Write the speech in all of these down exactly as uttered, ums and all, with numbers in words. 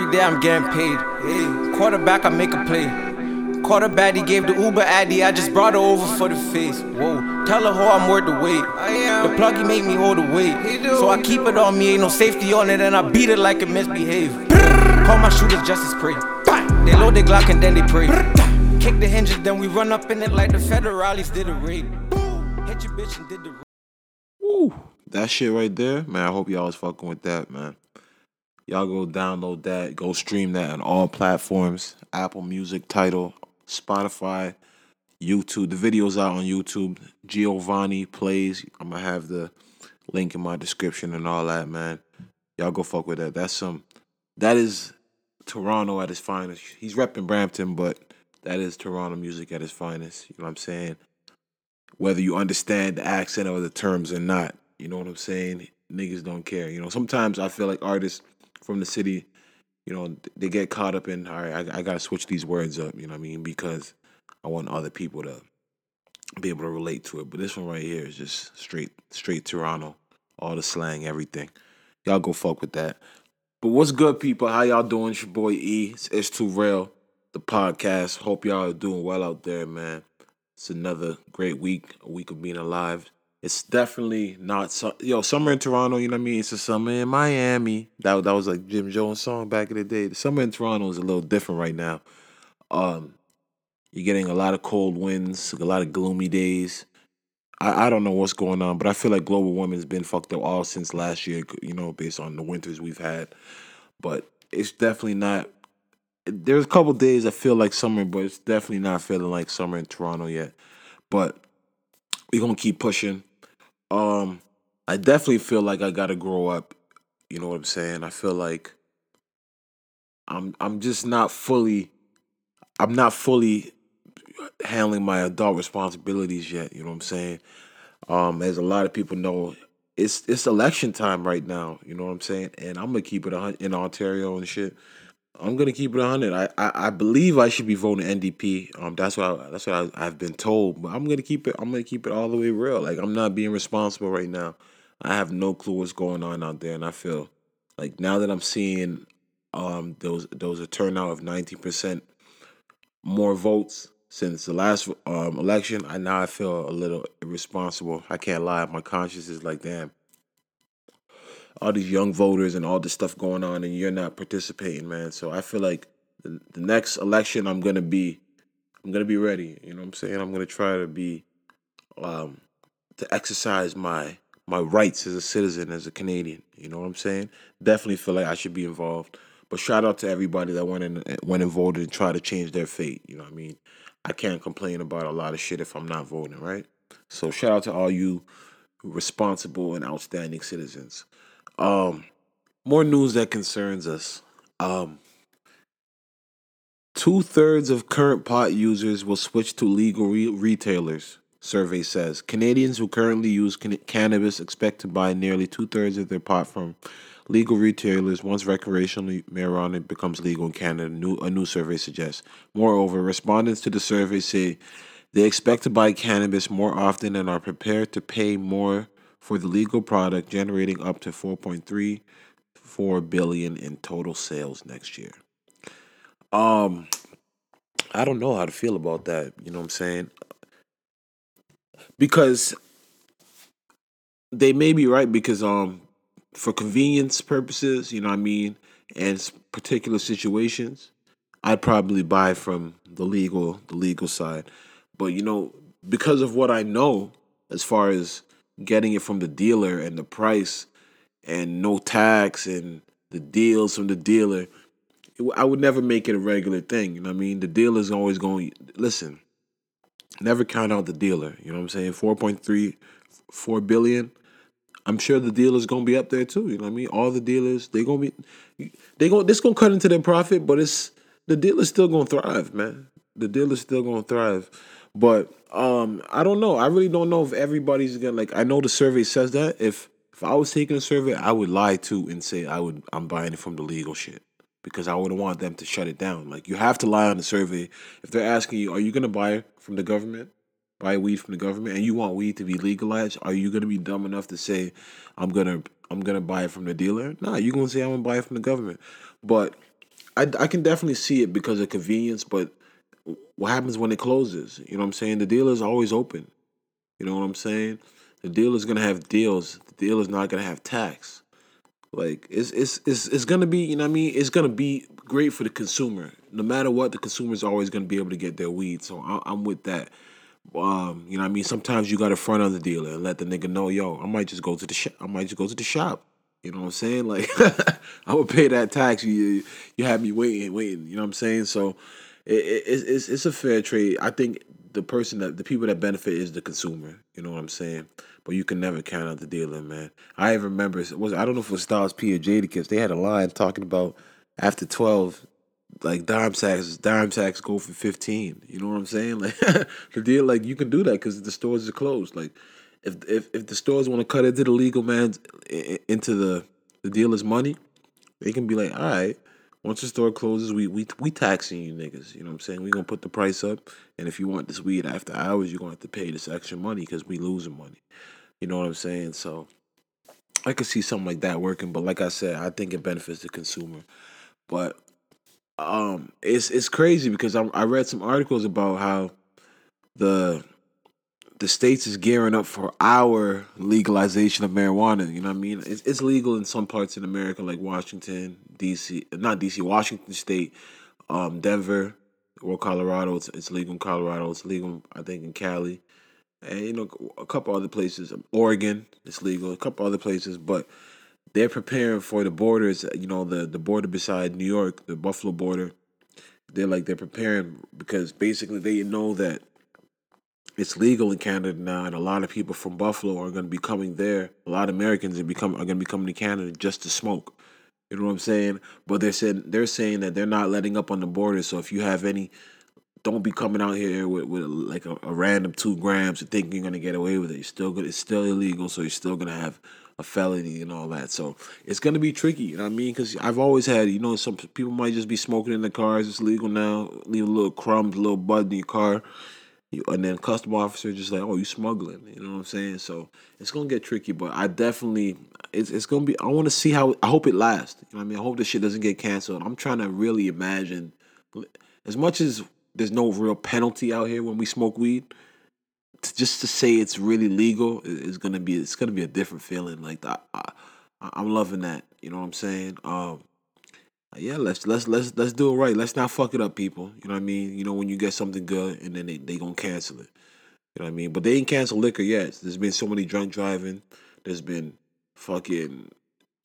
every day I'm getting paid. Quarterback, I make a play. Quarterback, he gave the Uber Addy. I just brought her over for the face. Whoa, tell her how I'm worth the weight. The plug, he make me hold the weight. So I keep it on me, ain't no safety on it, and I beat it like it misbehave. Call my shooters just as prey. They load the Glock and then they pray. Kick the hinges, then we run up in it like the federales did a raid. Hit your bitch and did the raid. Woo. That shit right there, man, I hope y'all was fucking with that, man. Y'all go download that, go stream that on all platforms. Apple Music, Tidal, Spotify, YouTube. The video's out on YouTube. Giovanni plays. I'm going to have the link in my description and all that, man. Y'all go fuck with that. That's some. That is Toronto at his finest. He's repping Brampton, but that is Toronto music at his finest. You know what I'm saying? Whether you understand the accent or the terms or not. You know what I'm saying? Niggas don't care. You know, sometimes I feel like artists from the city, you know, they get caught up in, all right, I, I got to switch these words up, you know what I mean? Because I want other people to be able to relate to it. But this one right here is just straight, straight Toronto. All the slang, everything. Y'all go fuck with that. But what's good, people? How y'all doing? It's your boy E. It's, it's Too Real, the podcast. Hope y'all are doing well out there, man. It's another great week, a week of being alive. It's definitely not, su- yo, summer in Toronto, you know what I mean? It's a summer in Miami. That, that was like Jim Jones' song back in the day. The summer in Toronto is a little different right now. Um, you're getting a lot of cold winds, a lot of gloomy days. I, I don't know what's going on, but I feel like global warming's been fucked up all since last year, you know, based on the winters we've had. But it's definitely not, there's a couple days that feel like summer, but it's definitely not feeling like summer in Toronto yet. But we're going to keep pushing. Um, I definitely feel like I gotta grow up. You know what I'm saying? I feel like I'm I'm just not fully I'm not fully handling my adult responsibilities yet, you know what I'm saying? Um, as a lot of people know, it's it's election time right now, you know what I'm saying? And I'm gonna keep it one hundred in Ontario and shit. I'm gonna keep it one hundred. I, I, I believe I should be voting N D P. Um, that's what I, that's what I, I've been told. But I'm gonna keep it. I'm gonna keep it all the way real. Like, I'm not being responsible right now. I have no clue what's going on out there, and I feel like now that I'm seeing, um, there was, there was a turnout of nineteen percent more votes since the last um election. I now I feel a little irresponsible. I can't lie. My conscience is like, damn. All these young voters and all this stuff going on, and you're not participating, man. So I feel like the, the next election, I'm gonna be, I'm gonna be ready. You know what I'm saying? I'm gonna try to be, um, to exercise my my rights as a citizen, as a Canadian. You know what I'm saying? Definitely feel like I should be involved. But shout out to everybody that went in, went and voted and tried to change their fate. You know what I mean? I can't complain about a lot of shit if I'm not voting, right? So shout out to all you responsible and outstanding citizens. Um, more news that concerns us. Um, two-thirds of current pot users will switch to legal re- retailers, survey says. Canadians who currently use can- cannabis expect to buy nearly two-thirds of their pot from legal retailers once recreational marijuana becomes legal in Canada, new, a new survey suggests. Moreover, respondents to the survey say they expect to buy cannabis more often and are prepared to pay more for the legal product, generating up to four point three four billion dollars in total sales next year. Um, I don't know how to feel about that, you know what I'm saying? Because they may be right, because um, for convenience purposes, you know what I mean, and particular situations, I'd probably buy from the legal, the legal side. But, you know, because of what I know as far as getting it from the dealer and the price and no tax and the deals from the dealer, I would never make it a regular thing. You know what I mean? The dealer's always going, listen, never count out the dealer. You know what I'm saying? four point three four billion dollars. I'm sure the dealer's going to be up there too. You know what I mean? All the dealers, they're going to be, they're going, this going to cut into their profit, but it's, the dealer's still going to thrive, man. The dealer's still going to thrive. But um, I don't know. I really don't know if everybody's gonna, like, I know the survey says that. If if I was taking a survey, I would lie too and say I would I'm buying it from the legal shit, because I wouldn't want them to shut it down. Like, you have to lie on the survey if they're asking you, are you gonna buy from the government, buy weed from the government, and you want weed to be legalized? Are you gonna be dumb enough to say I'm gonna I'm gonna buy it from the dealer? Nah, you're gonna say I'm gonna buy it from the government. But I, I can definitely see it because of convenience, but what happens when it closes? You know what I'm saying? The dealer's always open. You know what I'm saying? The dealer's gonna have deals. The dealer's not gonna have tax. Like it's it's it's it's gonna be, you know what I mean? It's gonna be great for the consumer. No matter what, the consumer's always gonna be able to get their weed. So I, I'm with that. Um, you know what I mean? Sometimes you gotta front on the dealer and let the nigga know, yo, I might just go to the shop. I might just go to the shop. You know what I'm saying? Like I would pay that tax. You you had me waiting, waiting. You know what I'm saying? So it, it, it's it's a fair trade. I think the person that the people that benefit is the consumer. You know what I'm saying? But you can never count out the dealer, man. I even remember it was I don't know if it was Styles P or Jadakiss. They had a line talking about after twelve, like dime sacks, dime sacks go for fifteen. You know what I'm saying? Like the deal, like you can do that because the stores are closed. Like. If if if the stores want to cut into the legal man's into the, the dealer's money, they can be like, all right, once the store closes, we we we taxing you niggas. You know what I'm saying? We're gonna put the price up, and if you want this weed after hours, you're gonna have to pay this extra money because we losing money. You know what I'm saying? So I could see something like that working, but like I said, I think it benefits the consumer. But um, it's it's crazy because I I read some articles about how the The states is gearing up for our legalization of marijuana. You know what I mean? It's, it's legal in some parts in America, like Washington, D C, not D C, Washington State, um, Denver, or Colorado. It's, it's legal in Colorado. It's legal, I think, in Cali, and you know a couple other places. Oregon, it's legal. A couple other places, but they're preparing for the borders. You know, the the border beside New York, the Buffalo border. They're like they're preparing because basically they know that. It's legal in Canada now, and a lot of people from Buffalo are going to be coming there. A lot of Americans are become are going to be coming to Canada just to smoke. You know what I'm saying? But they're saying they're saying that they're not letting up on the border. So if you have any, don't be coming out here with, with like a, a random two grams and thinking you're going to get away with it. You're still gonna, it's still illegal, so you're still going to have a felony and all that. So it's going to be tricky. You know what I mean? Because I've always had, you know, some people might just be smoking in the cars. It's legal now. Leave a little crumbs, a little bud in your car. And then customer officer just like, oh, you smuggling. You know what I'm saying? So it's going to get tricky, but I definitely, it's it's going to be, I want to see how, I hope it lasts. You know what I mean? I hope this shit doesn't get canceled. I'm trying to really imagine, as much as there's no real penalty out here when we smoke weed, to, just to say it's really legal is going to be, it's going to be a different feeling. Like, I, I, I'm loving that. You know what I'm saying? Um, Yeah, let's let's let's let's do it right. Let's not fuck it up, people. You know what I mean? You know, when you get something good and then they, they gonna cancel it. You know what I mean? But they ain't cancel liquor yet. There's been so many drunk driving, there's been fucking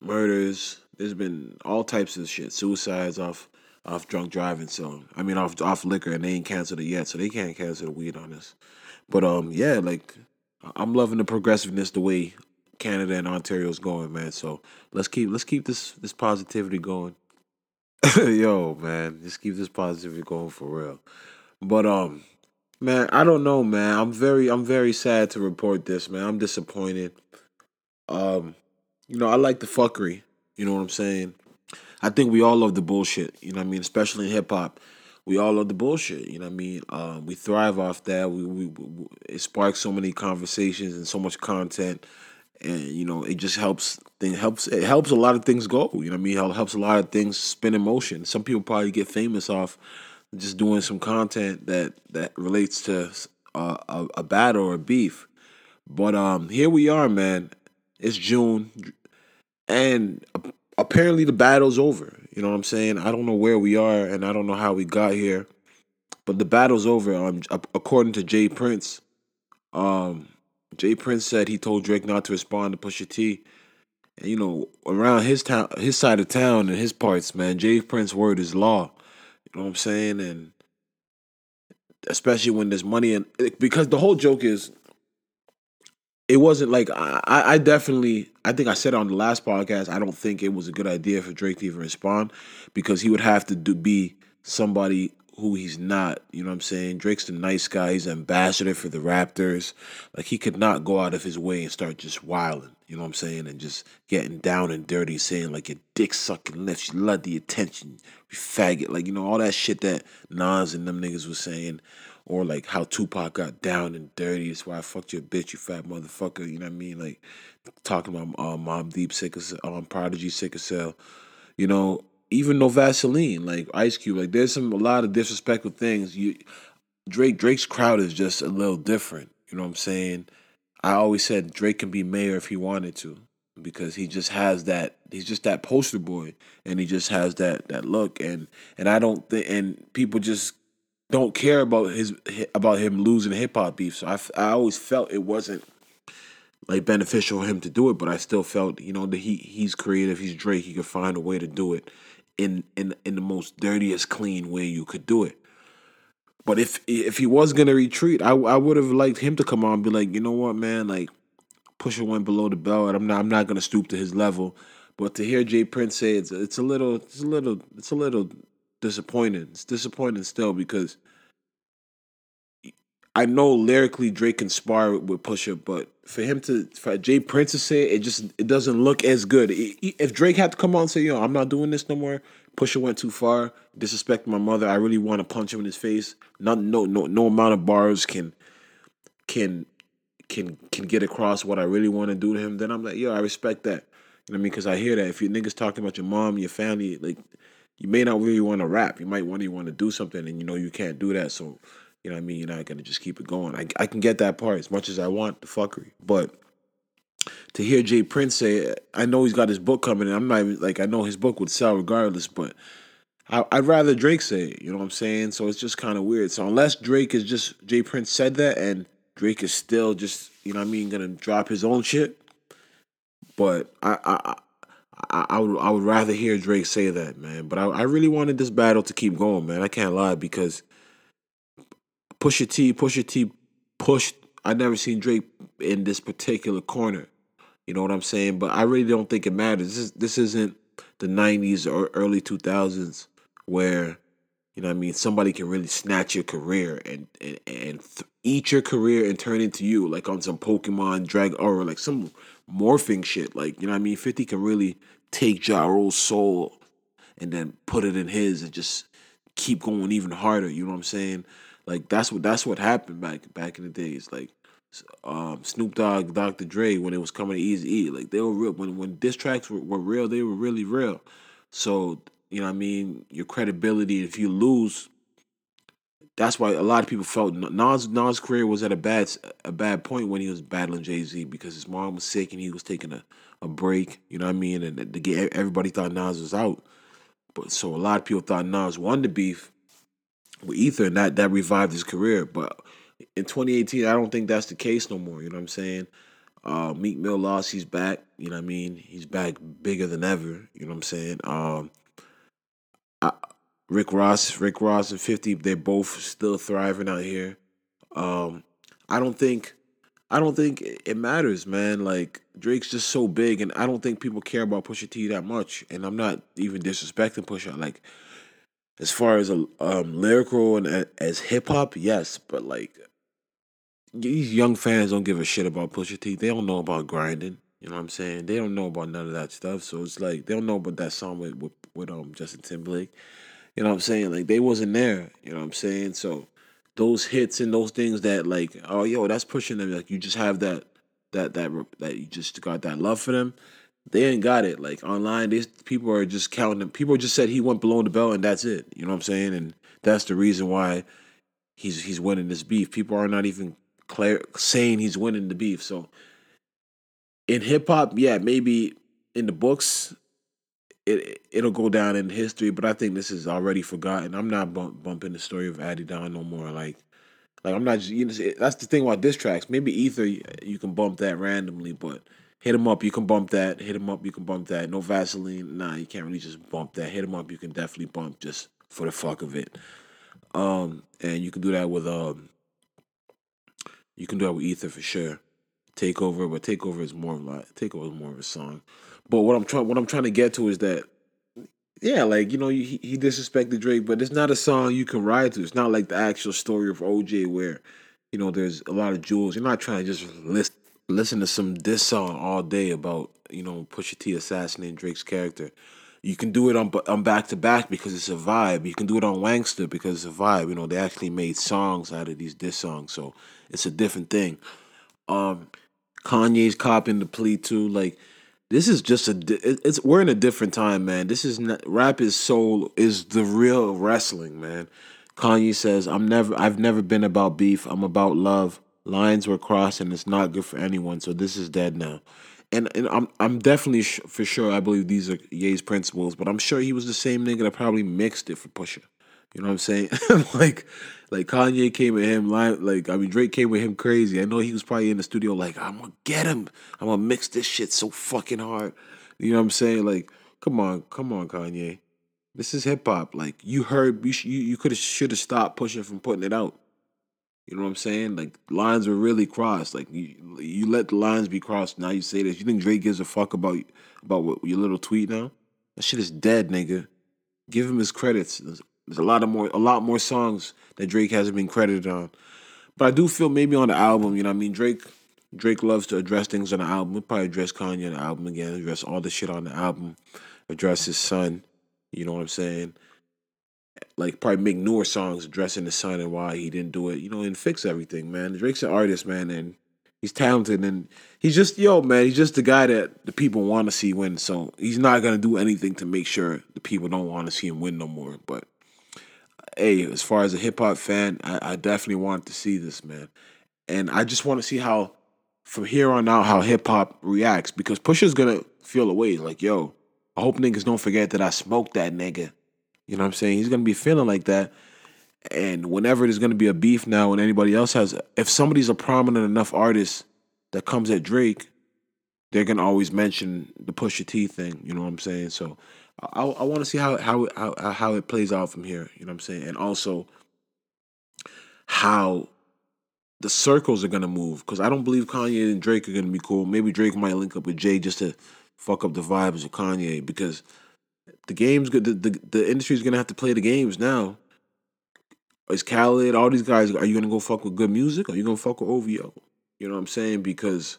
murders, there's been all types of shit. Suicides off off drunk driving, so I mean off off liquor, and they ain't canceled it yet, so they can't cancel the weed on us. But um yeah, like I'm loving the progressiveness the way Canada and Ontario's going, man. So let's keep let's keep this this positivity going. Yo, man, just keep this positivity going for real. But um, man, I don't know, man. I'm very, I'm very sad to report this, man. I'm disappointed. Um, you know, I like the fuckery. You know what I'm saying? I think we all love the bullshit. You know what I mean? Especially in hip hop, we all love the bullshit. You know what I mean? Um, we thrive off that. We, we, we it sparks so many conversations and so much content. And, you know, it just helps thing helps it helps a lot of things go. You know what I mean? It helps a lot of things spin in motion. Some people probably get famous off just doing some content that, that relates to uh, a, a battle or a beef. But um, here we are, man. It's June. And apparently the battle's over. You know what I'm saying? I don't know where we are and I don't know how we got here. But the battle's over. Um, according to Jay Prince, um... Jay Prince said he told Drake not to respond to Pusha T. And, you know, around his town, his side of town and his parts, man, Jay Prince's word is law. You know what I'm saying? And especially when there's money in it, because the whole joke is, it wasn't like, I, I definitely, I think I said on the last podcast, I don't think it was a good idea for Drake to even respond because he would have to do, be somebody who he's not, you know what I'm saying? Drake's the nice guy. He's an ambassador for the Raptors. Like, he could not go out of his way and start just wilding, you know what I'm saying? And just getting down and dirty, saying, like, your dick sucking lips, you love the attention, you faggot. Like, you know, all that shit that Nas and them niggas was saying. Or, like, how Tupac got down and dirty. That's why I fucked your bitch, you fat motherfucker. You know what I mean? Like, talking about uh, Mobb Deep, sick as, um, Prodigy, sick as hell. You know, even No Vaseline, like Ice Cube, like there's some a lot of disrespectful things. You, Drake, Drake's crowd is just a little different. You know what I'm saying? I always said Drake can be mayor if he wanted to, because he just has that. He's just that poster boy, and he just has that that look. And and I don't think and people just don't care about his about him losing hip hop beef. So I, I always felt it wasn't like beneficial for him to do it, but I still felt, you know, that he he's creative. He's Drake. He could find a way to do it in in in the most dirtiest, clean way you could do it. But if if he was gonna retreat, I I would have liked him to come on and be like, you know what, man, like Pusha went below the belt, and I'm not I'm not gonna stoop to his level. But to hear Jay Prince say it's it's a little it's a little it's a little disappointing. It's disappointing still, because I know lyrically Drake can spar with Pusha, but for him to for Jay Prince to say it, it just it doesn't look as good. It, if Drake had to come out and say, yo, I'm not doing this no more. Pusha went too far, disrespected my mother. I really want to punch him in his face. Not no no no amount of bars can can can can get across what I really want to do to him. Then I'm like, yo, I respect that. You know what I mean? Because I hear that if you niggas talking about your mom, your family, like you may not really want to rap. You might want to want to do something, and you know you can't do that. So you know what I mean? You're not gonna just keep it going. I I can get that part as much as I want the fuckery, but to hear Jay Prince say, I know he's got his book coming, and I'm not even, like, I know his book would sell regardless, but I, I'd rather Drake say it, you know what I'm saying? So it's just kind of weird. So unless Drake is just, Jay Prince said that, and Drake is still just, you know what I mean, going to drop his own shit, but I I, I, I, would, I would rather hear Drake say that, man. But I, I really wanted this battle to keep going, man. I can't lie, because Pusha T, Pusha T pushed, I never seen Drake in this particular corner. You know what I'm saying? But I really don't think it matters. This is, this isn't the nineties or early two thousands where, you know what I mean, somebody can really snatch your career and and, and th- eat your career and turn into you, like on some Pokemon, drag or like some morphing shit. Like, you know what I mean? fifty can really take Ja Rule's soul and then put it in his and just keep going even harder. You know what I'm saying? Like, that's what that's what happened back back in the days. Like, Um, Snoop Dogg, Doctor Dre, when it was coming to Eazy-E, like they were real. When when diss tracks were, were real, they were really real. So you know what I mean, your credibility. If you lose, that's why a lot of people felt Nas Nas' career was at a bad a bad point when he was battling Jay-Z, because his mom was sick and he was taking a, a break. You know what I mean, and to get, everybody thought Nas was out. But so a lot of people thought Nas won the beef with Ether, and that that revived his career, but. In twenty eighteen, I don't think that's the case no more. You know what I'm saying? Uh, Meek Mill lost. He's back. You know what I mean? He's back bigger than ever. You know what I'm saying? Um, I, Rick Ross, Rick Ross and fifty, they're both still thriving out here. Um, I don't think, I don't think it matters, man. Like Drake's just so big, and I don't think people care about Pusha T that much. And I'm not even disrespecting Pusha. Like as far as a um, lyrical and uh, as hip hop, yes, but like. These young fans don't give a shit about Pusha T. They don't know about grinding. You know what I'm saying? They don't know about none of that stuff. So it's like, they don't know about that song with, with, with um Justin Timberlake. You know what I'm saying? Like, they wasn't there. You know what I'm saying? So those hits and those things that like, oh, yo, that's pushing them. Like, you just have that, that, that, that you just got that love for them. They ain't got it. Like, online, these people are just counting them. People just said he went below the belt and that's it. You know what I'm saying? And that's the reason why he's he's winning this beef. People are not even... Claire saying he's winning the beef. So in hip hop, yeah, maybe in the books it it'll go down in history, but I think this is already forgotten. I'm not bump, bumping the story of Addy Don no more. Like, like I'm not. You know, that's the thing about diss tracks. Maybe Ether you can bump that randomly, but Hit Em Up you can bump that. Hit Em Up you can bump that. No Vaseline, nah, you can't really just bump that. Hit Em Up you can definitely bump just for the fuck of it. Um, and you can do that with um. You can do that with Ether for sure. Takeover, but Takeover is more of like Takeover is more of a song. But what I'm trying, what I'm trying to get to is that, yeah, like you know, he, he disrespected Drake, but it's not a song you can ride to. It's not like the actual story of O J where, you know, there's a lot of jewels. You're not trying to just list, listen to some diss song all day about, you know, Pusha T assassinating Drake's character. You can do it on on back to back because it's a vibe. You can do it on Wangster because it's a vibe. You know, they actually made songs out of these diss songs, so it's a different thing. Um, Kanye's copping the plea too. Like, This is just a it's we're in a different time, man. This is not, rap is soul is the real wrestling, man. Kanye says, "I'm never I've never been about beef. I'm about love. Lines were crossed, and it's not good for anyone. So this is dead now." And and I'm I'm definitely sh- for sure I believe these are Ye's principles, but I'm sure he was the same nigga that probably mixed it for Pusha. You know what I'm saying? like like Kanye came at him like, like I mean Drake came with him crazy. I know he was probably in the studio like, I'm gonna get him. I'm gonna mix this shit so fucking hard. You know what I'm saying? Like, come on, come on, Kanye. This is hip hop. Like you heard, you sh- you, you could have should have stopped Pusha from putting it out. You know what I'm saying? Like lines were really crossed. Like you, you let the lines be crossed. Now you say this. You think Drake gives a fuck about about what, your little tweet now? That shit is dead, nigga. Give him his credits. There's a lot of more, a lot more songs that Drake hasn't been credited on, but I do feel maybe on the album, you know what I mean? Drake, Drake loves to address things on the album. He'll probably address Kanye on the album again, address all the shit on the album, address his son. You know what I'm saying? Like probably make newer songs addressing his son and why he didn't do it. You know, and fix everything, man. Drake's an artist, man, and he's talented, and he's just yo, man. He's just the guy that the people want to see win. So he's not gonna do anything to make sure the people don't want to see him win no more, but. Hey, as far as a hip-hop fan, I, I definitely want to see this, man. And I just want to see how, from here on out, how hip-hop reacts. Because Pusha's going to feel away. Like, yo, I hope niggas don't forget that I smoked that nigga. You know what I'm saying? He's going to be feeling like that. And whenever there's going to be a beef now and anybody else has... If somebody's a prominent enough artist that comes at Drake, they're going to always mention the Pusha T thing. You know what I'm saying? So... I, I want to see how how how how it plays out from here. You know what I'm saying, and also how the circles are gonna move. Because I don't believe Kanye and Drake are gonna be cool. Maybe Drake might link up with Jay just to fuck up the vibes of Kanye. Because the game's good. The, the the industry's gonna have to play the games now. Is Khaled, all these guys? Are you gonna go fuck with good music? Or are you gonna fuck with O V O? You know what I'm saying? Because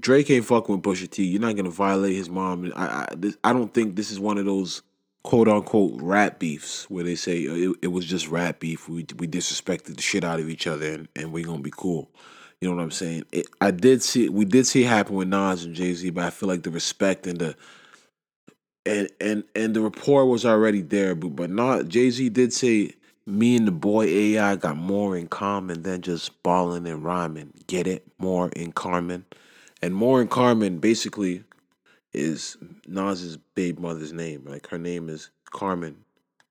Drake ain't fucking with Pusha T. You're not gonna violate his mom. I I, this, I don't think this is one of those quote unquote rap beefs where they say it, it was just rap beef. We we disrespected the shit out of each other and, and we're gonna be cool. You know what I'm saying? It, I did see we did see it happen with Nas and Jay-Z, but I feel like the respect and the and and, and the rapport was already there. But but not Jay-Z did say me and the boy A I got more in common than just balling and rhyming. Get it? More in common. And more in Carmen basically is Nas's babe mother's name. Like her name is Carmen.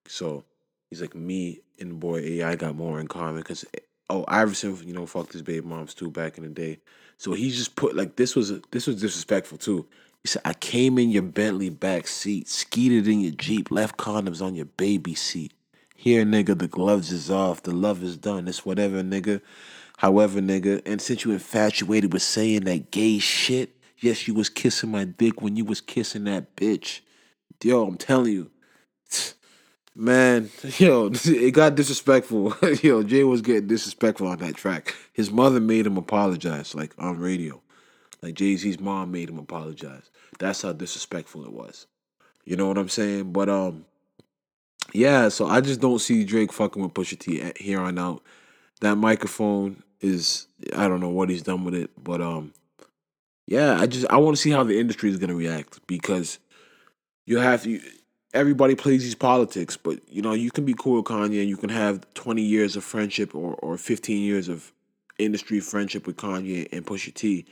So he's like, me and boy A I got more in common because oh Iverson, you know, fucked his babe moms too back in the day. So he just put like this was this was disrespectful too. He said, I came in your Bentley back seat, skeeted in your Jeep, left condoms on your baby seat. Here, nigga, the gloves is off, the love is done. It's whatever, nigga. However, nigga, and since you infatuated with saying that gay shit, yes, you was kissing my dick when you was kissing that bitch. Yo, I'm telling you. Man, yo, it got disrespectful. Yo, Jay was getting disrespectful on that track. His mother made him apologize, like, on radio. Like, Jay-Z's mom made him apologize. That's how disrespectful it was. You know what I'm saying? But, um, yeah, so I just don't see Drake fucking with Pusha T here on out. That microphone is, I don't know what he's done with it, but um, yeah, I just, I want to see how the industry is going to react because you have to, everybody plays these politics, but you know, you can be cool with Kanye and you can have twenty years of friendship or, or fifteen years of industry friendship with Kanye and Pusha T,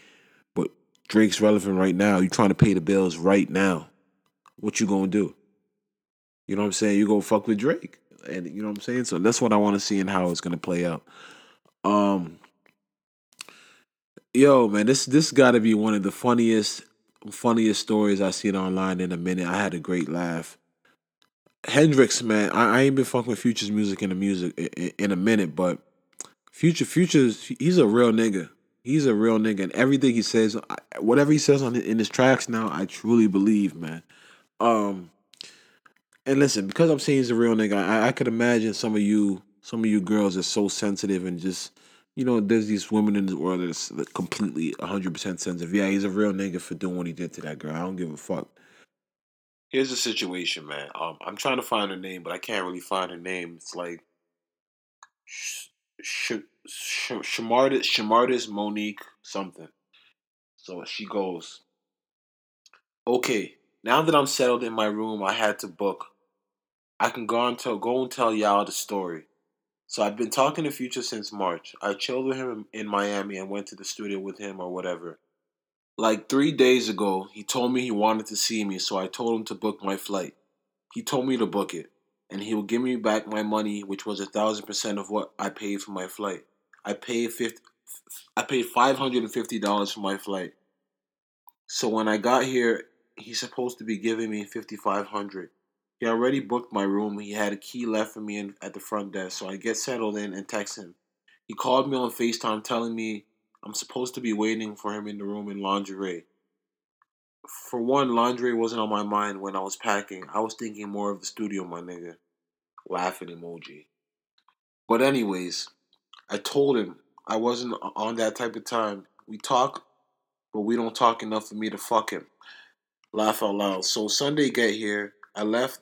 but Drake's relevant right now. You're trying to pay the bills right now. What you going to do? You know what I'm saying? You go fuck with Drake. And you know what I'm saying? So that's what I want to see and how it's going to play out. Um, yo, man, this this got to be one of the funniest, funniest stories I've seen online in a minute. I had a great laugh. Hendrix, man, I, I ain't been fucking with Future's music in the music in, in a minute, but Future, Future's, he's a real nigga. He's a real nigga. And everything he says, whatever he says on in his tracks now, I truly believe, man. Um... And listen, because I'm saying he's a real nigga, I, I could imagine some of you, some of you girls are so sensitive and just, you know, there's these women in this world that's completely one hundred percent sensitive. Yeah, he's a real nigga for doing what he did to that girl. I don't give a fuck. Here's the situation, man. Um, I'm trying to find her name, but I can't really find her name. It's like Sh- Sh- Sh- Shamardis, Shamardis Monique something. So she goes, okay, now that I'm settled in my room, I had to book. I can go and tell, go and tell y'all the story. So I've been talking to Future since March. I chilled with him in Miami and went to the studio with him or whatever. Like three days ago, he told me he wanted to see me, so I told him to book my flight. He told me to book it, and he will give me back my money, which was a thousand percent of what I paid for my flight. I paid fifty, I paid five hundred and fifty dollars for my flight. So when I got here, he's supposed to be giving me fifty-five hundred. He already booked my room. He had a key left for me in, at the front desk. So I get settled in and text him. He called me on FaceTime telling me I'm supposed to be waiting for him in the room in lingerie. For one, lingerie wasn't on my mind when I was packing. I was thinking more of the studio, my nigga. Laughing emoji. But anyways, I told him I wasn't on that type of time. We talk, but we don't talk enough for me to fuck him. Laugh out loud. So Sunday get here. I left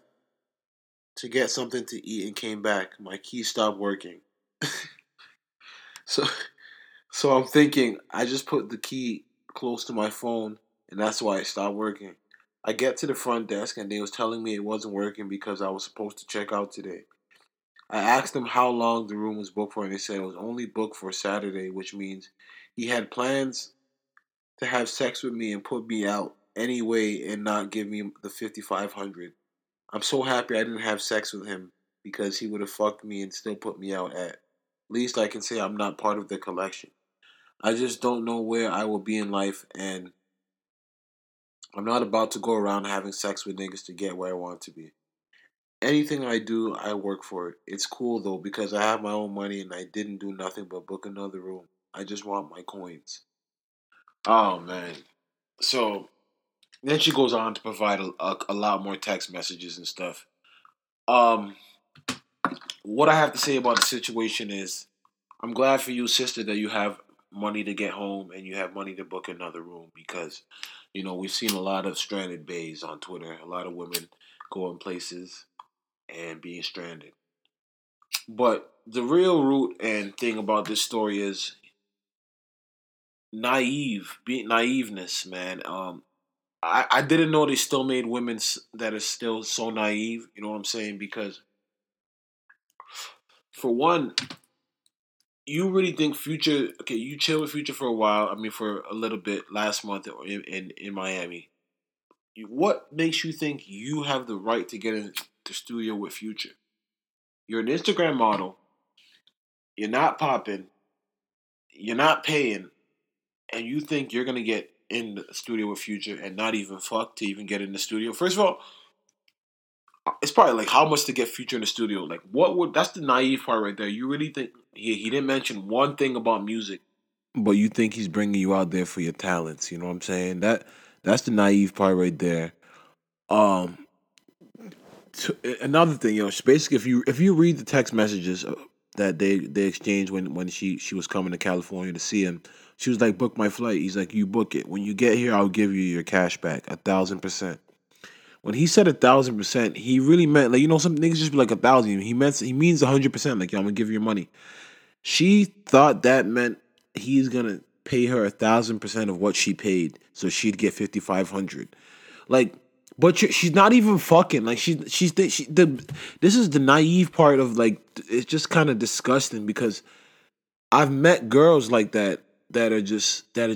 to get something to eat and came back. My key stopped working. so so I'm thinking, I just put the key close to my phone, and that's why it stopped working. I get to the front desk, and they was telling me it wasn't working because I was supposed to check out today. I asked them how long the room was booked for, and they said it was only booked for Saturday, which means he had plans to have sex with me and put me out anyway and not give me the fifty-five hundred dollars. I'm so happy I didn't have sex with him because he would have fucked me and still put me out at. Least I can say I'm not part of the collection. I just don't know where I will be in life, and I'm not about to go around having sex with niggas to get where I want to be. Anything I do, I work for it. It's cool though because I have my own money and I didn't do nothing but book another room. I just want my coins. Oh man. So then she goes on to provide a, a, a lot more text messages and stuff. Um, what I have to say about the situation is, I'm glad for you, sister, that you have money to get home and you have money to book another room because, you know, we've seen a lot of stranded bays on Twitter. A lot of women going places and being stranded. But the real root and thing about this story is naive, be, naiveness, man. Um. I, I didn't know they still made women that are still so naive, you know what I'm saying? Because, for one, you really think Future, okay, you chill with Future for a while, I mean for a little bit last month in, in, in Miami. What makes you think you have the right to get in the studio with Future? You're an Instagram model, you're not popping, you're not paying, and you think you're going to get in the studio with Future and not even fuck to even get in the studio. First of all, it's probably like how much to get Future in the studio. Like what would, that's the naive part right there. You really think he, he didn't mention one thing about music, but you think he's bringing you out there for your talents. You know what I'm saying? That that's the naive part right there. Um, to, another thing, you know, basically if you if you read the text messages that they they exchanged when when she she was coming to California to see him. She was like, book my flight. He's like, you book it. When you get here, I'll give you your cash back, a thousand percent. When he said a thousand percent, he really meant, like, you know, some niggas just be like a thousand. He meant, he means a hundred percent. Like, yeah, I'm gonna give you your money. She thought that meant he's gonna pay her a thousand percent of what she paid, so she'd get fifty-five hundred. Like, but she's not even fucking. Like, she, she's, th- she, the, this is the naive part of, like, it's just kind of disgusting because I've met girls like that. That are just that are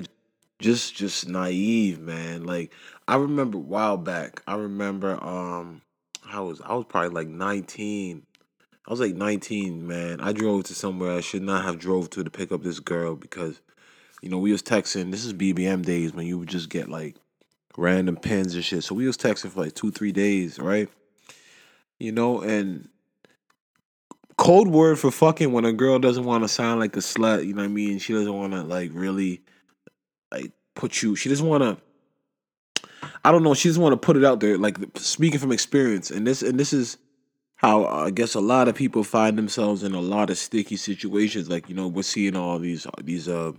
just just naive, man. Like I remember a while back. I remember um, I was I was probably like nineteen. I was like nineteen, man. I drove to somewhere I should not have drove to to pick up this girl because, you know, we was texting. This is B B M days when you would just get like random pins and shit. So we was texting for like two three days, right? You know, and code word for fucking when a girl doesn't want to sound like a slut, you know what I mean? She doesn't want to, like, really, like, put you... She doesn't want to... I don't know. She doesn't want to put it out there. Like, speaking from experience, and this and this is how I guess a lot of people find themselves in a lot of sticky situations. Like, you know, we're seeing all these, these uh,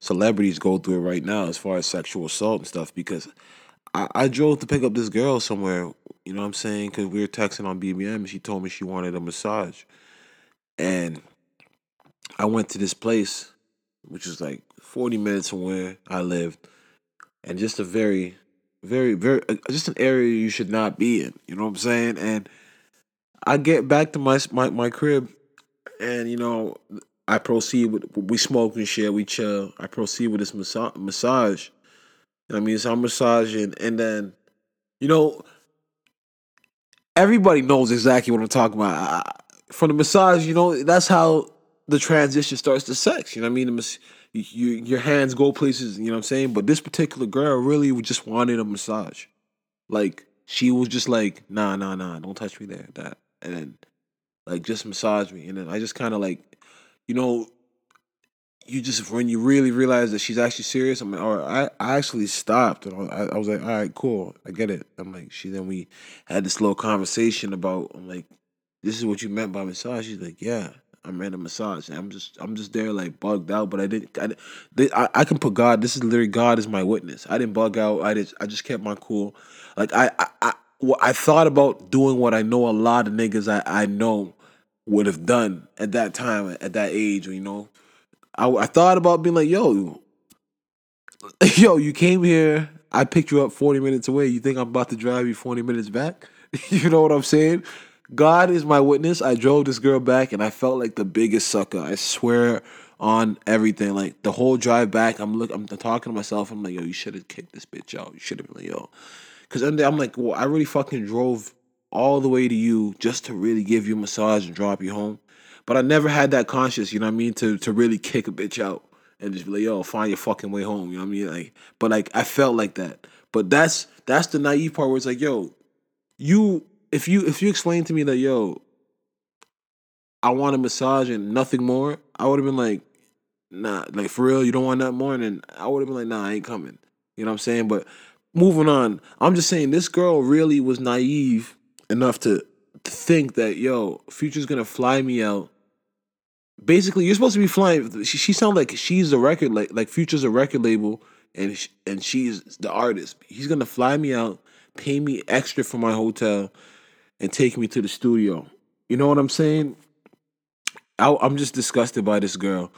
celebrities go through it right now as far as sexual assault and stuff because I, I drove to pick up this girl somewhere, you know what I'm saying? Because we were texting on B B M and she told me she wanted a massage. And I went to this place, which was like forty minutes from where I lived, and just a very very, very, just an area you should not be in. You know what I'm saying? And I get back to my my, my crib, and, you know, I proceed with, we smoke and shit, we chill. I proceed with this massa- massage. You know what I mean? So I'm massaging, and then, you know, everybody knows exactly what I'm talking about. I, from the massage, you know, that's how the transition starts to sex. You know what I mean? The mas- you, your hands go places, you know what I'm saying? But this particular girl really just wanted a massage. Like, she was just like, nah, nah, nah, don't touch me there. That. And then, like, just massage me. And then I just kind of like, you know, you just, when you really realize that she's actually serious, I'm like, all right, I, I actually stopped. And I, I was like, all right, cool, I get it. I'm like, she, then we had this little conversation about, I'm like, this is what you meant by massage. She's like, yeah, I meant a massage. And I'm just, I'm just there like bugged out, but I didn't, I, I, I can put God, this is literally, God is my witness. I didn't bug out. I just, I just kept my cool. Like I, I, I, I thought about doing what I know a lot of niggas I, I know would have done at that time, at that age, you know. I, I thought about being like, yo, yo, you came here, I picked you up forty minutes away. You think I'm about to drive you forty minutes back? You know what I'm saying? God is my witness. I drove this girl back, and I felt like the biggest sucker. I swear on everything. Like, the whole drive back, I'm look, I'm talking to myself. I'm like, yo, you should have kicked this bitch out. You should have been like, yo. Because I'm like, well, I really fucking drove all the way to you just to really give you a massage and drop you home. But I never had that conscious, you know what I mean, to to really kick a bitch out and just be like, yo, find your fucking way home, you know what I mean? Like, but like, I felt like that. But that's that's the naive part where it's like, yo, you if you if you explained to me that, yo, I want a massage and nothing more, I would have been like, nah, like, for real, you don't want that more? And then I would have been like, nah, I ain't coming. You know what I'm saying? But moving on, I'm just saying this girl really was naive enough to think that, yo, Future's gonna fly me out. Basically, you're supposed to be flying. She, she sounds like she's a record, like like Future's a record label, and she, and she's the artist. He's gonna fly me out, pay me extra for my hotel, and take me to the studio. You know what I'm saying? I, I'm just disgusted by this girl,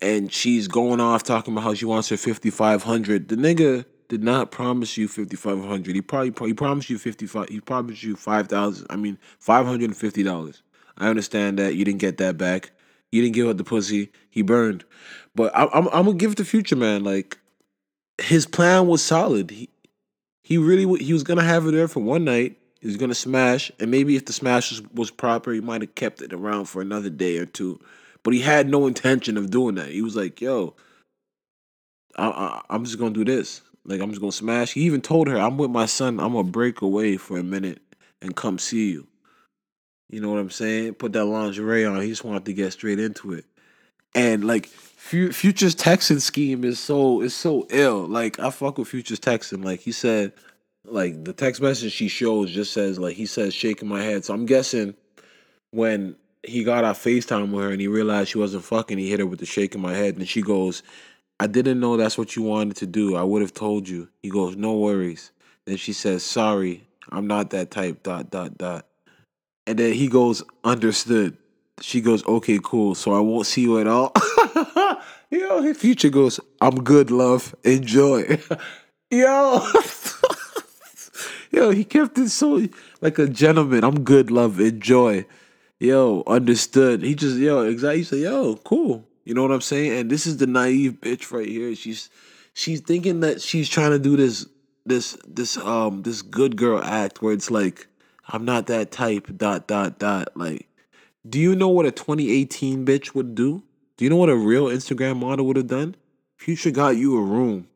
and she's going off talking about how she wants her fifty-five hundred. The nigga did not promise you fifty-five hundred. He probably he promised you fifty-five. He promised you five thousand. I mean, five hundred fifty dollars. I understand that you didn't get that back. You didn't give up the pussy. He burned. But I, I'm I'm gonna give it to Future, man. Like, his plan was solid. He he really w- he was gonna have her there for one night. He was gonna smash, and maybe if the smash was, was proper, he might have kept it around for another day or two. But he had no intention of doing that. He was like, "Yo, I, I, I'm just gonna do this. Like, I'm just gonna smash." He even told her, "I'm with my son. I'm gonna break away for a minute and come see you." You know what I'm saying? Put that lingerie on. He just wanted to get straight into it. And, like, Future's texting scheme is so is so ill. Like, I fuck with Future's texting. Like, he said, like, the text message she shows just says, like, he says, shaking my head. So I'm guessing when he got off FaceTime with her and he realized she wasn't fucking, he hit her with the shaking my head. And she goes, "I didn't know that's what you wanted to do. I would have told you." He goes, "No worries." Then she says, "Sorry, I'm not that type, dot, dot, dot." And then he goes, "Understood." She goes, "Okay, cool. So I won't see you at all." Yo, Future goes, "I'm good, love. Enjoy." Yo. Yo, he kept it so like a gentleman. "I'm good, love. Enjoy." Yo, "Understood." He just, yo, exactly. He said, "Yo, cool." You know what I'm saying? And this is the naive bitch right here. She's she's thinking that she's trying to do this this this um this good girl act where it's like, "I'm not that type, dot, dot, dot." Like, do you know what a twenty eighteen bitch would do? Do you know what a real Instagram model would have done? Future got you a room.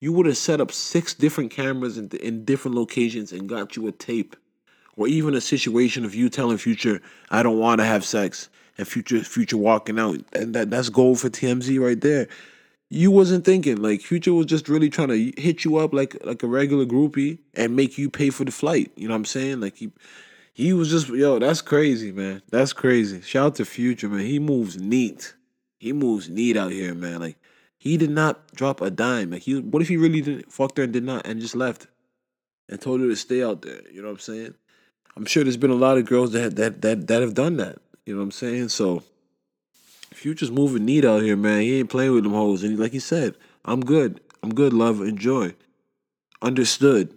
You would have set up six different cameras in, in different locations and got you a tape. Or even a situation of you telling Future, "I don't want to have sex," and Future Future walking out. And that, that's gold for T M Z right there. You wasn't thinking. Like, Future was just really trying to hit you up like like a regular groupie and make you pay for the flight. You know what I'm saying? Like, he he was just, yo, that's crazy, man. That's crazy. Shout out to Future, man. He moves neat. He moves neat out here, man. Like, he did not drop a dime. Like, he, what if he really didn't, fucked her and did not, and just left and told her to stay out there? You know what I'm saying? I'm sure there's been a lot of girls that that that, that have done that. You know what I'm saying? So Future's moving neat out here, man. He ain't playing with them hoes. And he, like he said, "I'm good. I'm good, love. Enjoy." Understood.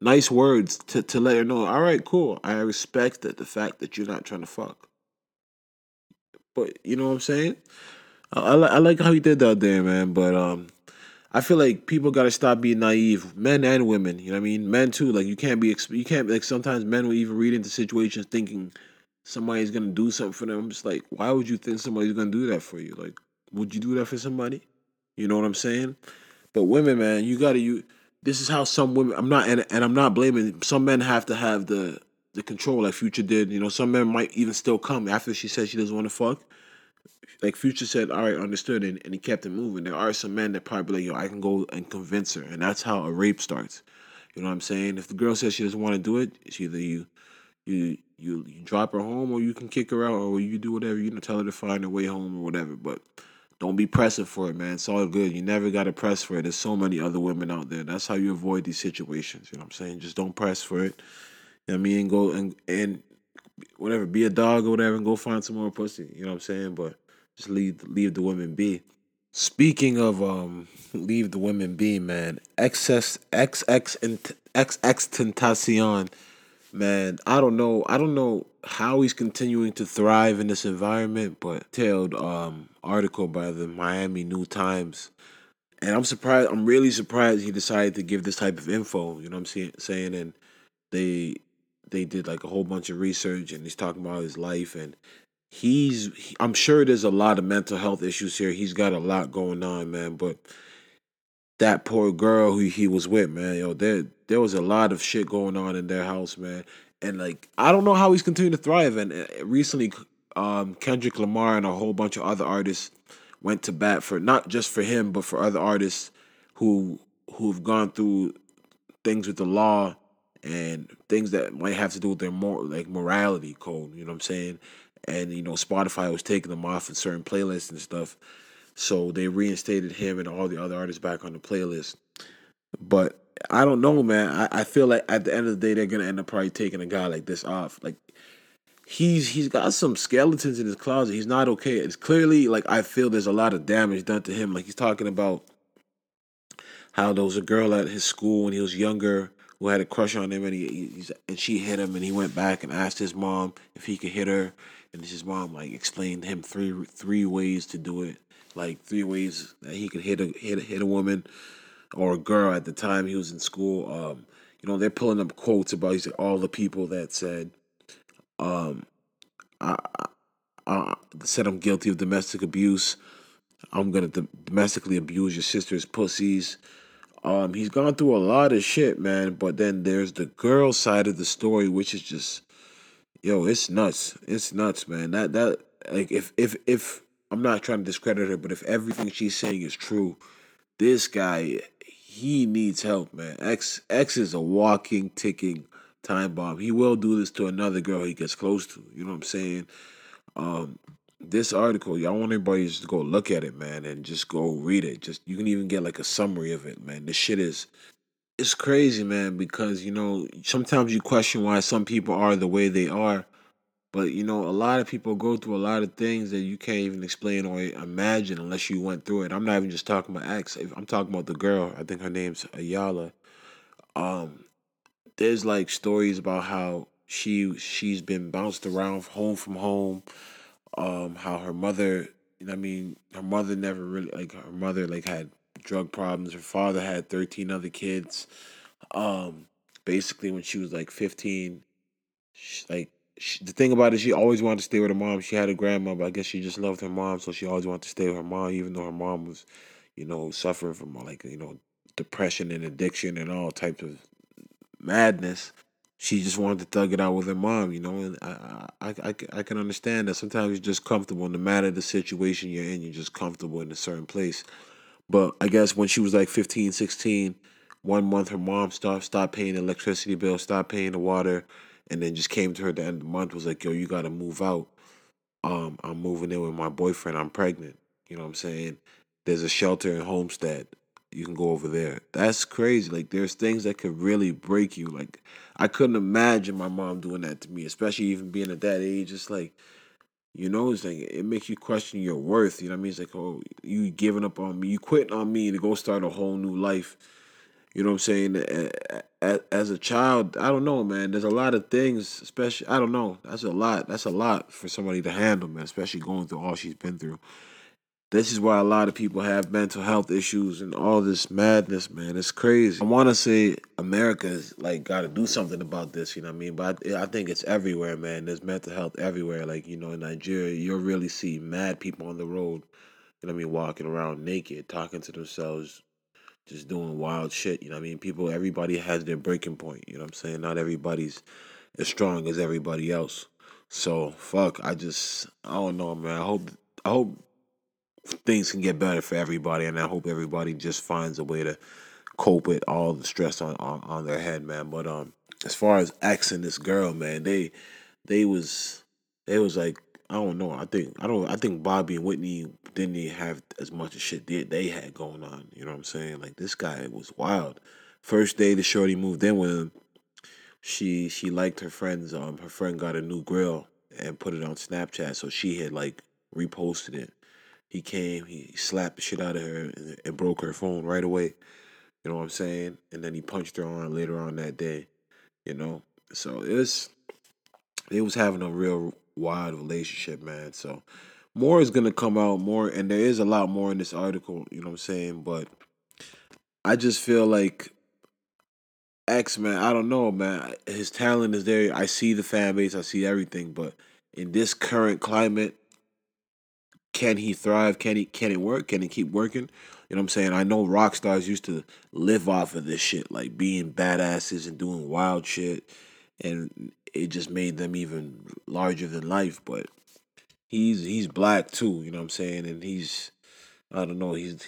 Nice words to, to let her know, all right, cool. I respect that the fact that you're not trying to fuck. But, you know what I'm saying? I, I, I like how he did that there, man. But um, I feel like people got to stop being naive, men and women. You know what I mean? Men, too. Like, you can't be, you can't, like, sometimes men will even read into situations thinking somebody's going to do something for them. I'm just like, why would you think somebody's going to do that for you? Like, would you do that for somebody? You know what I'm saying? But women, man, you got to, you. This is how some women, I'm not, and, and I'm not blaming, some men have to have the, the control like Future did. You know, some men might even still come after she said she doesn't want to fuck. Like Future said, all right, understood, and, and he kept it moving. There are some men that probably, like, yo, I can go and convince her, and that's how a rape starts. You know what I'm saying? If the girl says she doesn't want to do it, it's either you, you, you, you drop her home, or you can kick her out, or you do whatever, you know, tell her to find her way home or whatever, but... don't be pressing for it, man. It's all good. You never got to press for it. There's so many other women out there. That's how you avoid these situations. You know what I'm saying? Just don't press for it. You know what I mean? Go and, and whatever, be a dog or whatever and go find some more pussy. You know what I'm saying? But just leave leave the women be. Speaking of um, leave the women be, man. Excess, X X Tentacion, man. I don't know. I don't know how he's continuing to thrive in this environment, but tailed um article by the Miami New Times, and I'm surprised I'm really surprised he decided to give this type of info, you know what I'm saying? And they they did like a whole bunch of research, and he's talking about his life, and he's he, I'm sure there's a lot of mental health issues here. He's got a lot going on, man, but that poor girl who he was with, man, yo, there there was a lot of shit going on in their house, man. And, like, I don't know how he's continuing to thrive. And recently, um, Kendrick Lamar and a whole bunch of other artists went to bat for, not just for him, but for other artists who who've gone through things with the law and things that might have to do with their mor- like morality code, you know what I'm saying? And, you know, Spotify was taking them off in certain playlists and stuff. So they reinstated him and all the other artists back on the playlist. But... I don't know, man. I, I feel like at the end of the day, they're going to end up probably taking a guy like this off. Like, he's he's got some skeletons in his closet. He's not okay. It's clearly, like, I feel there's a lot of damage done to him. Like, he's talking about how there was a girl at his school when he was younger who had a crush on him, and he he's, and she hit him, and he went back and asked his mom if he could hit her. And his mom, like, explained to him three three ways to do it. Like, three ways that he could hit a hit a, hit a woman. Or a girl at the time he was in school, um, you know, they're pulling up quotes about he's like, all the people that said, um, I, I, I said I'm guilty of domestic abuse. I'm gonna dom- domestically abuse your sister's pussies. Um, he's gone through a lot of shit, man. But then there's the girl side of the story, which is just, yo, it's nuts. It's nuts, man. That that like if if if I'm not trying to discredit her, but if everything she's saying is true, this guy, he needs help, man. X X is a walking, ticking time bomb. He will do this to another girl he gets close to. You know what I'm saying? Um, this article, y'all want everybody to just go look at it, man, and just go read it. Just you can even get like a summary of it, man. This shit is, it's crazy, man, because, you know, sometimes you question why some people are the way they are. But, you know, a lot of people go through a lot of things that you can't even explain or imagine unless you went through it. I'm not even just talking about X. I'm talking about the girl. I think her name's Ayala. Um, there's, like, stories about how she, she's been bounced around home from home, um, how her mother, you know what I mean, her mother never really, like, her mother, like, had drug problems. Her father had thirteen other kids. Um, basically, when she was, like, fifteen, she, like, the thing about it, she always wanted to stay with her mom. She had a grandma, but I guess she just loved her mom, so she always wanted to stay with her mom, even though her mom was, you know, suffering from, like, you know, depression and addiction and all types of madness. She just wanted to thug it out with her mom, you know, and I, I, I, I can understand that. Sometimes you're just comfortable, no matter the situation you're in, you're just comfortable in a certain place. But I guess when she was, like, fifteen, sixteen, one month her mom stopped, stopped paying the electricity bill, stopped paying the water, and then just came to her at the end of the month, was like, yo, you got to move out. Um, I'm moving in with my boyfriend. I'm pregnant. You know what I'm saying? There's a shelter in Homestead. You can go over there. That's crazy. Like, there's things that could really break you. Like, I couldn't imagine my mom doing that to me, especially even being at that age. It's like, you know, it's like, it makes you question your worth. You know what I mean? It's like, oh, you giving up on me. You quitting on me to go start a whole new life. You know what I'm saying? As a child, I don't know, man. There's a lot of things, especially, I don't know. That's a lot. That's a lot for somebody to handle, man, especially going through all she's been through. This is why a lot of people have mental health issues and all this madness, man. It's crazy. I want to say America's, like, got to do something about this, you know what I mean? But I, I think it's everywhere, man. There's mental health everywhere. Like, you know, in Nigeria, you'll really see mad people on the road, you know what I mean, walking around naked, talking to themselves, just doing wild shit, you know what I mean? People, everybody has their breaking point, you know what I'm saying? Not everybody's as strong as everybody else. So, fuck, I just, I don't know, man. I hope, I hope... things can get better for everybody, and I hope everybody just finds a way to cope with all the stress on, on, on their head, man. But um, as far as X and this girl, man, they they was they was like I don't know. I think I don't. I think Bobby and Whitney didn't even have as much of shit they they had going on. You know what I'm saying? Like, this guy was wild. First day the shorty moved in with him, she she liked her friend's um her friend got a new grill and put it on Snapchat, so she had like reposted it. He came, he slapped the shit out of her and, and broke her phone right away. You know what I'm saying? And then he punched her on later on that day, you know? So it was, they was having a real wild relationship, man. So more is going to come out, more, and there is a lot more in this article, you know what I'm saying? But I just feel like X, man, I don't know, man. His talent is there. I see the fan base. I see everything. But in this current climate, can he thrive? Can he? Can it work? Can he keep working? You know what I'm saying? I know rock stars used to live off of this shit, like being badasses and doing wild shit, and it just made them even larger than life. But he's he's black too, you know what I'm saying? And he's, I don't know, he's,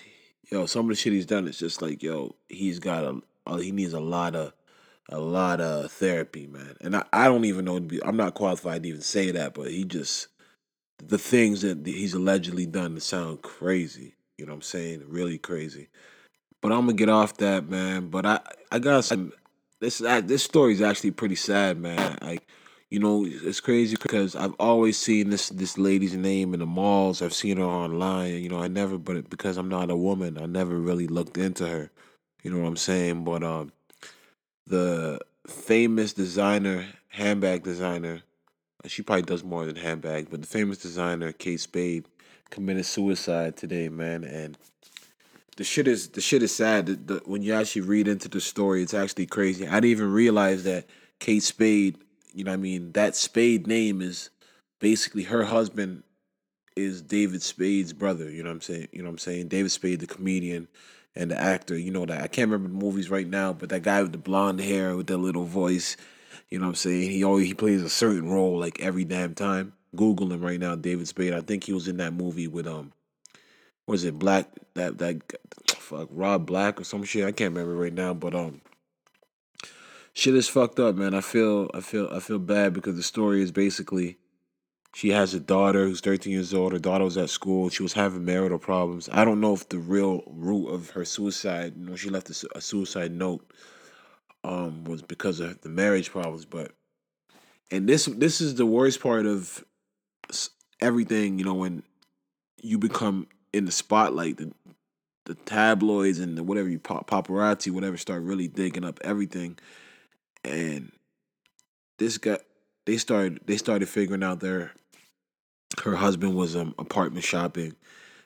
yo, some of the shit he's done, it's just like, yo, he's got a, he needs a lot of, a lot of therapy, man. And I, I don't even know, I'm not qualified to even say that, but he just, the things that he's allegedly done sound crazy. You know what I'm saying? Really crazy. But I'm going to get off that, man. But I, I got some... This I, this story is actually pretty sad, man. Like, you know, it's crazy because I've always seen this this lady's name in the malls. I've seen her online. You know, I never... But because I'm not a woman, I never really looked into her. You know what I'm saying? But um, the famous designer, handbag designer... She probably does more than handbags, but the famous designer Kate Spade committed suicide today, man. And the shit is the shit is sad. The, the, when you actually read into the story, it's actually crazy. I didn't even realize that Kate Spade, you know what I mean, that Spade name is basically her husband is David Spade's brother. You know what I'm saying? You know what I'm saying? David Spade, the comedian and the actor. You know that I can't remember the movies right now, but that guy with the blonde hair with that little voice. You know what I'm saying? He always he plays a certain role like every damn time. Google him right now, David Spade. I think he was in that movie with um, what is it, Black that that fuck Rob Black or some shit? I can't remember right now, but um, shit is fucked up, man. I feel I feel I feel bad because the story is basically she has a daughter who's thirteen years old. Her daughter was at school. She was having marital problems. I don't know if the real root of her suicide, you know, she left a, a suicide note. Um, was because of the marriage problems, but and this this is the worst part of everything, you know, when you become in the spotlight, the the tabloids and the whatever you pop, paparazzi, whatever, start really digging up everything, and this guy they started they started figuring out their her husband was um apartment shopping,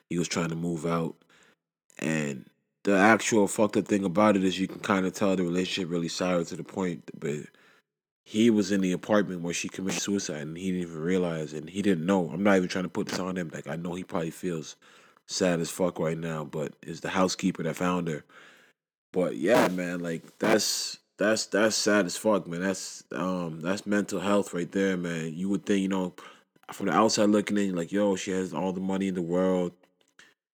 he was trying to move out, and the actual fucked up thing about it is you can kind of tell the relationship really soured to the point, but he was in the apartment where she committed suicide and he didn't even realize it, and he didn't know. I'm not even trying to put this on him. Like, I know he probably feels sad as fuck right now, but it's the housekeeper that found her. But yeah, man, like that's that's that's sad as fuck, man. That's um that's mental health right there, man. You would think, you know, from the outside looking in, like, yo, she has all the money in the world.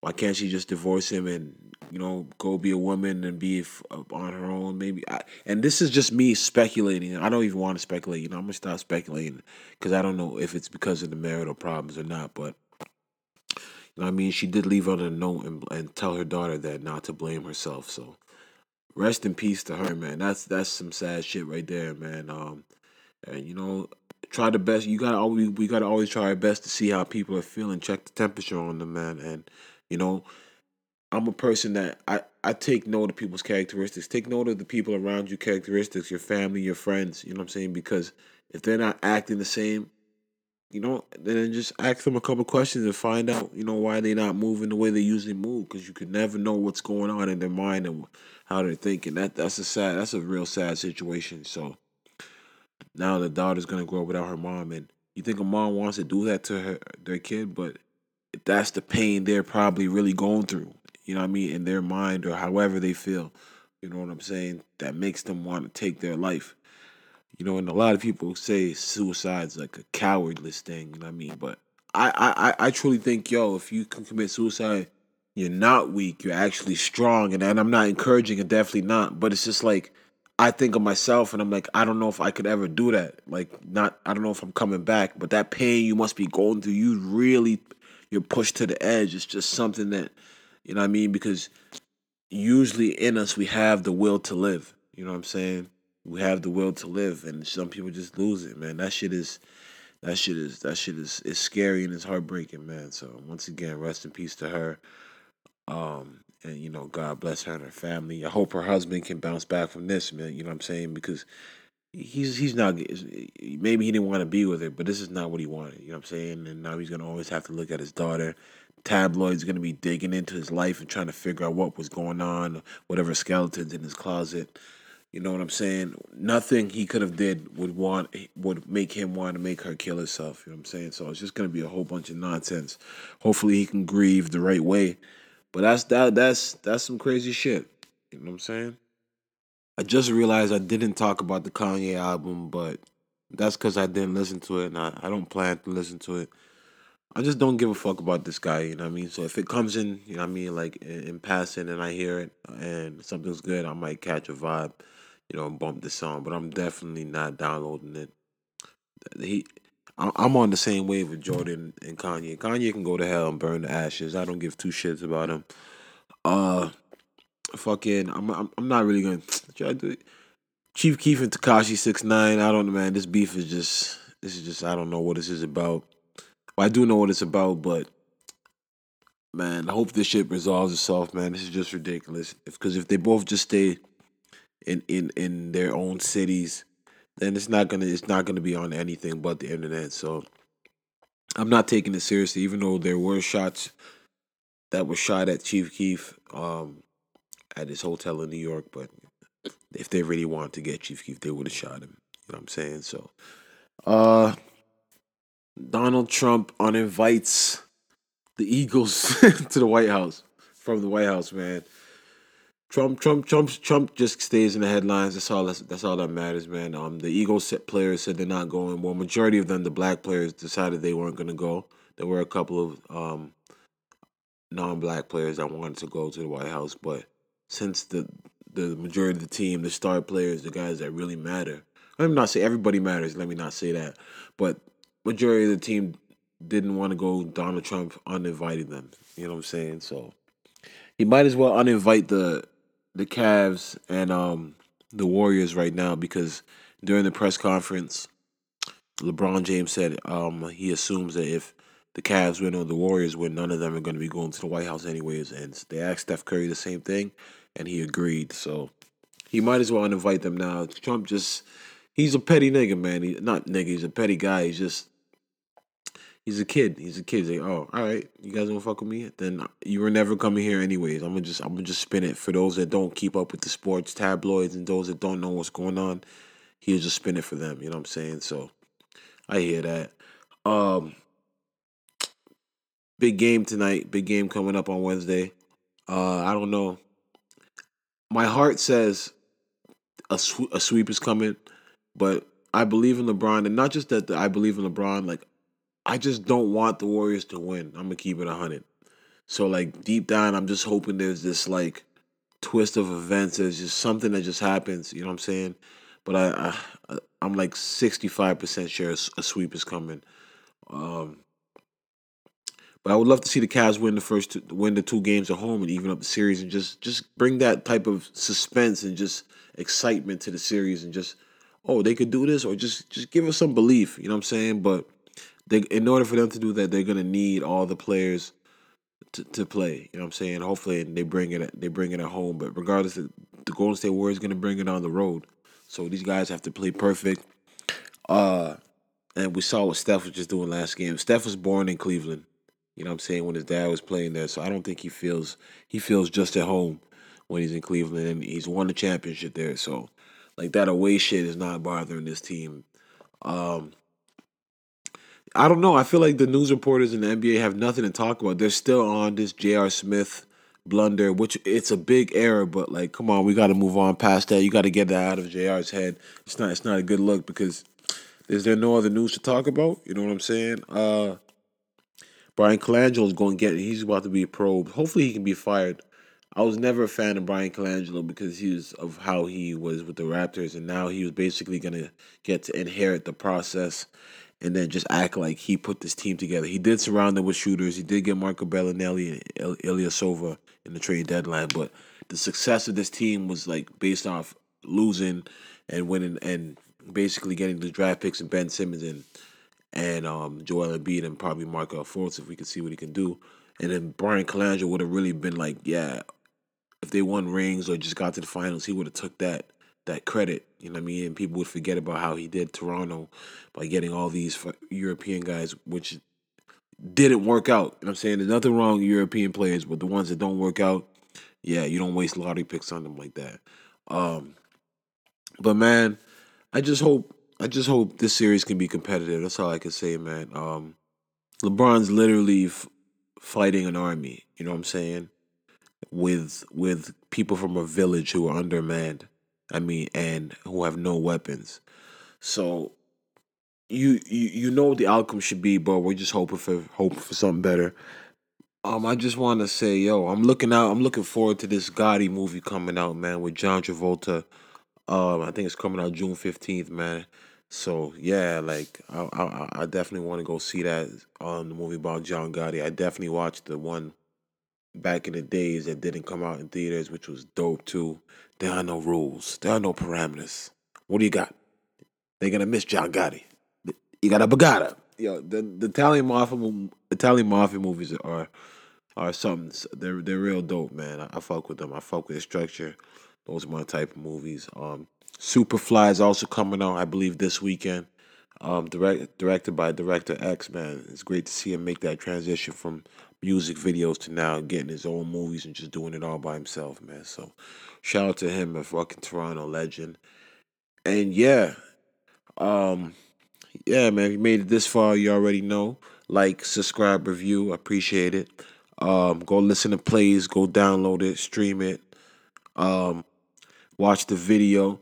Why can't she just divorce him and, you know, go be a woman and be on her own? Maybe. I, and this is just me speculating. I don't even want to speculate. You know, I'm going to stop speculating because I don't know if it's because of the marital problems or not. But, you know what I mean? She did leave out a note and, and tell her daughter that not to blame herself. So rest in peace to her, man. That's that's some sad shit right there, man. Um, and, you know, try the best. You gotta always, we got to always try our best to see how people are feeling. Check the temperature on them, man. And, you know, I'm a person that I, I take note of people's characteristics. Take note of the people around you, characteristics, your family, your friends, you know what I'm saying? Because if they're not acting the same, you know, then just ask them a couple questions and find out, you know, why they're not moving the way they usually move. Because you could never know what's going on in their mind and how they're thinking. That that's a sad, that's a real sad situation. So now the daughter's gonna grow up without her mom, and you think a mom wants to do that to her their kid, but that's the pain they're probably really going through. You know what I mean? In their mind or however they feel. You know what I'm saying? That makes them want to take their life. You know, and a lot of people say suicide's like a cowardless thing, you know what I mean? But I, I, I truly think, yo, if you can commit suicide, you're not weak. You're actually strong. And, and I'm not encouraging it, definitely not. But it's just like, I think of myself and I'm like, I don't know if I could ever do that. Like, not, I don't know if I'm coming back. But that pain you must be going through, you really, you're pushed to the edge. It's just something that, you know what I mean? Because usually in us, we have the will to live. You know what I'm saying? We have the will to live, and some people just lose it, man. That shit is, that shit is, that shit is, is scary and it's heartbreaking, man. So once again, rest in peace to her, um, and you know, God bless her and her family. I hope her husband can bounce back from this, man. You know what I'm saying? Because he's he's not, maybe he didn't want to be with her, but this is not what he wanted. You know what I'm saying? And now he's gonna always have to look at his daughter. Tabloids gonna be digging into his life and trying to figure out what was going on, whatever skeletons in his closet. You know what I'm saying? Nothing he could have did would want would make him want to make her kill herself. You know what I'm saying? So it's just gonna be a whole bunch of nonsense. Hopefully he can grieve the right way. But that's that that's that's some crazy shit. You know what I'm saying? I just realized I didn't talk about the Kanye album, but that's because I didn't listen to it, and I, I don't plan to listen to it. I just don't give a fuck about this guy, you know what I mean? So if it comes in, you know what I mean, like in, in passing, and I hear it and something's good, I might catch a vibe. You know, bump the song, but I'm definitely not downloading it. He, I'm on the same wave with Jordan and Kanye. Kanye can go to hell and burn the ashes. I don't give two shits about him. Uh, fucking, I'm I'm, I'm not really gonna try to do it. Chief Keef and Tekashi six nine. I don't know, man. This beef is just, this is just, I don't know what this is about. Well, I do know what it's about, but man, I hope this shit resolves itself, man. This is just ridiculous. Because if, if they both just stay In, in, in their own cities, then it's not gonna it's not gonna be on anything but the internet. So I'm not taking it seriously, even though there were shots that were shot at Chief Keef um, at his hotel in New York. But if they really wanted to get Chief Keef, they would have shot him. You know what I'm saying? So uh, Donald Trump uninvites the Eagles to the White House from the White House, man. Trump, Trump, Trump, Trump just stays in the headlines. That's all. That's, that's all that matters, man. Um, the Eagles players said they're not going. Well, majority of them, the black players, decided they weren't going to go. There were a couple of um, non-black players that wanted to go to the White House, but since the the majority of the team, the star players, the guys that really matter. Let me not say everybody matters. Let me not say that, but majority of the team didn't want to go. Donald Trump uninvited them. You know what I'm saying? So he might as well uninvite the. the Cavs and um, the Warriors right now, because during the press conference, LeBron James said um, he assumes that if the Cavs win or the Warriors win, none of them are going to be going to the White House anyways. And they asked Steph Curry the same thing, and he agreed. So he might as well uninvite them now. Trump just, he's a petty nigga, man. He, not nigga, he's a petty guy. He's just, he's a kid. He's a kid. He's like, oh, all right, you guys don't fuck with me? Then you were never coming here anyways. I'm gonna just, I'm gonna just spin it for those that don't keep up with the sports tabloids and those that don't know what's going on. He'll just spin it for them. You know what I'm saying? So I hear that. Um, big game tonight. Big game coming up on Wednesday. Uh, I don't know. My heart says a sw- a sweep is coming, but I believe in LeBron, and not just that. The, I believe in LeBron, like. I just don't want the Warriors to win. I'm going to keep it one hundred. So, like, deep down, I'm just hoping there's this, like, twist of events. There's just something that just happens. You know what I'm saying? But I, I, I'm, like, sixty-five percent sure a sweep is coming. Um, but I would love to see the Cavs win the first two, win the two games at home and even up the series and just, just bring that type of suspense and just excitement to the series and just, oh, they could do this, or just, just give us some belief. You know what I'm saying? But They, in order for them to do that, they're going to need all the players to, to play. You know what I'm saying? Hopefully they bring it they bring it at home. But regardless, the Golden State Warriors going to bring it on the road. So these guys have to play perfect. Uh, and we saw what Steph was just doing last game. Steph was born in Cleveland. You know what I'm saying? When his dad was playing there. So I don't think he feels he feels just at home when he's in Cleveland. And he's won the championship there. So, like, that away shit is not bothering this team. Um, I don't know. I feel like the news reporters in the N B A have nothing to talk about. They're still on this J R. Smith blunder, which it's a big error, but, like, come on, we got to move on past that. You got to get that out of J R's head. It's not it's not a good look because is there no other news to talk about? You know what I'm saying? Uh, Brian Colangelo is going to get he's about to be probed. Hopefully he can be fired. I was never a fan of Brian Colangelo because he was of how he was with the Raptors, and now he was basically going to get to inherit the process and then just act like he put this team together. He did surround them with shooters. He did get Marco Bellinelli and Ilya Sova in the trade deadline, but the success of this team was like based off losing and winning and basically getting the draft picks and Ben Simmons and, and um, Joel Embiid and probably Markelle Fultz if we could see what he can do. And then Brian Colangelo would have really been like, yeah, if they won rings or just got to the finals, he would have took that that credit, you know what I mean? And people would forget about how he did Toronto by getting all these European guys, which didn't work out. You know what I'm saying? There's nothing wrong with European players, but the ones that don't work out, yeah, you don't waste lottery picks on them like that. Um, but, man, I just hope I just hope this series can be competitive. That's all I can say, man. Um, LeBron's literally f- fighting an army, you know what I'm saying, with with people from a village who are undermanned. I mean, and who have no weapons. So, you you you know what the outcome should be, but we're just hoping for hoping for something better. Um, I just want to say, yo, I'm looking out. I'm looking forward to this Gotti movie coming out, man, with John Travolta. Um, I think it's coming out June fifteenth, man. So yeah, like I I, I definitely want to go see that on um, the movie about John Gotti. I definitely watched the one back in the days that didn't come out in theaters, which was dope too. There are no rules. There are no parameters. What do you got? They're gonna miss John Gotti. You got a Bagata. Yo, the, the Italian mafia, Italian mafia movies are are something. They're they're real dope, man. I, I fuck with them. I fuck with the structure. Those are my type of movies. Um, Superfly is also coming out, I believe, this weekend. Um, direct directed by director X, man. It's great to see him make that transition from music videos to now getting his own movies and just doing it all by himself, man. So shout out to him, a fucking Toronto legend. And yeah, um, yeah, man, if you made it this far, you already know. Like, subscribe, review, I appreciate it. Um, go listen to plays, go download it, stream it, um, watch the video.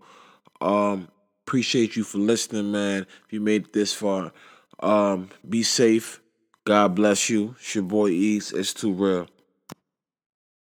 Um, appreciate you for listening, man. If you made it this far, um, be safe. God bless you. It's your boy East. It's Too Real.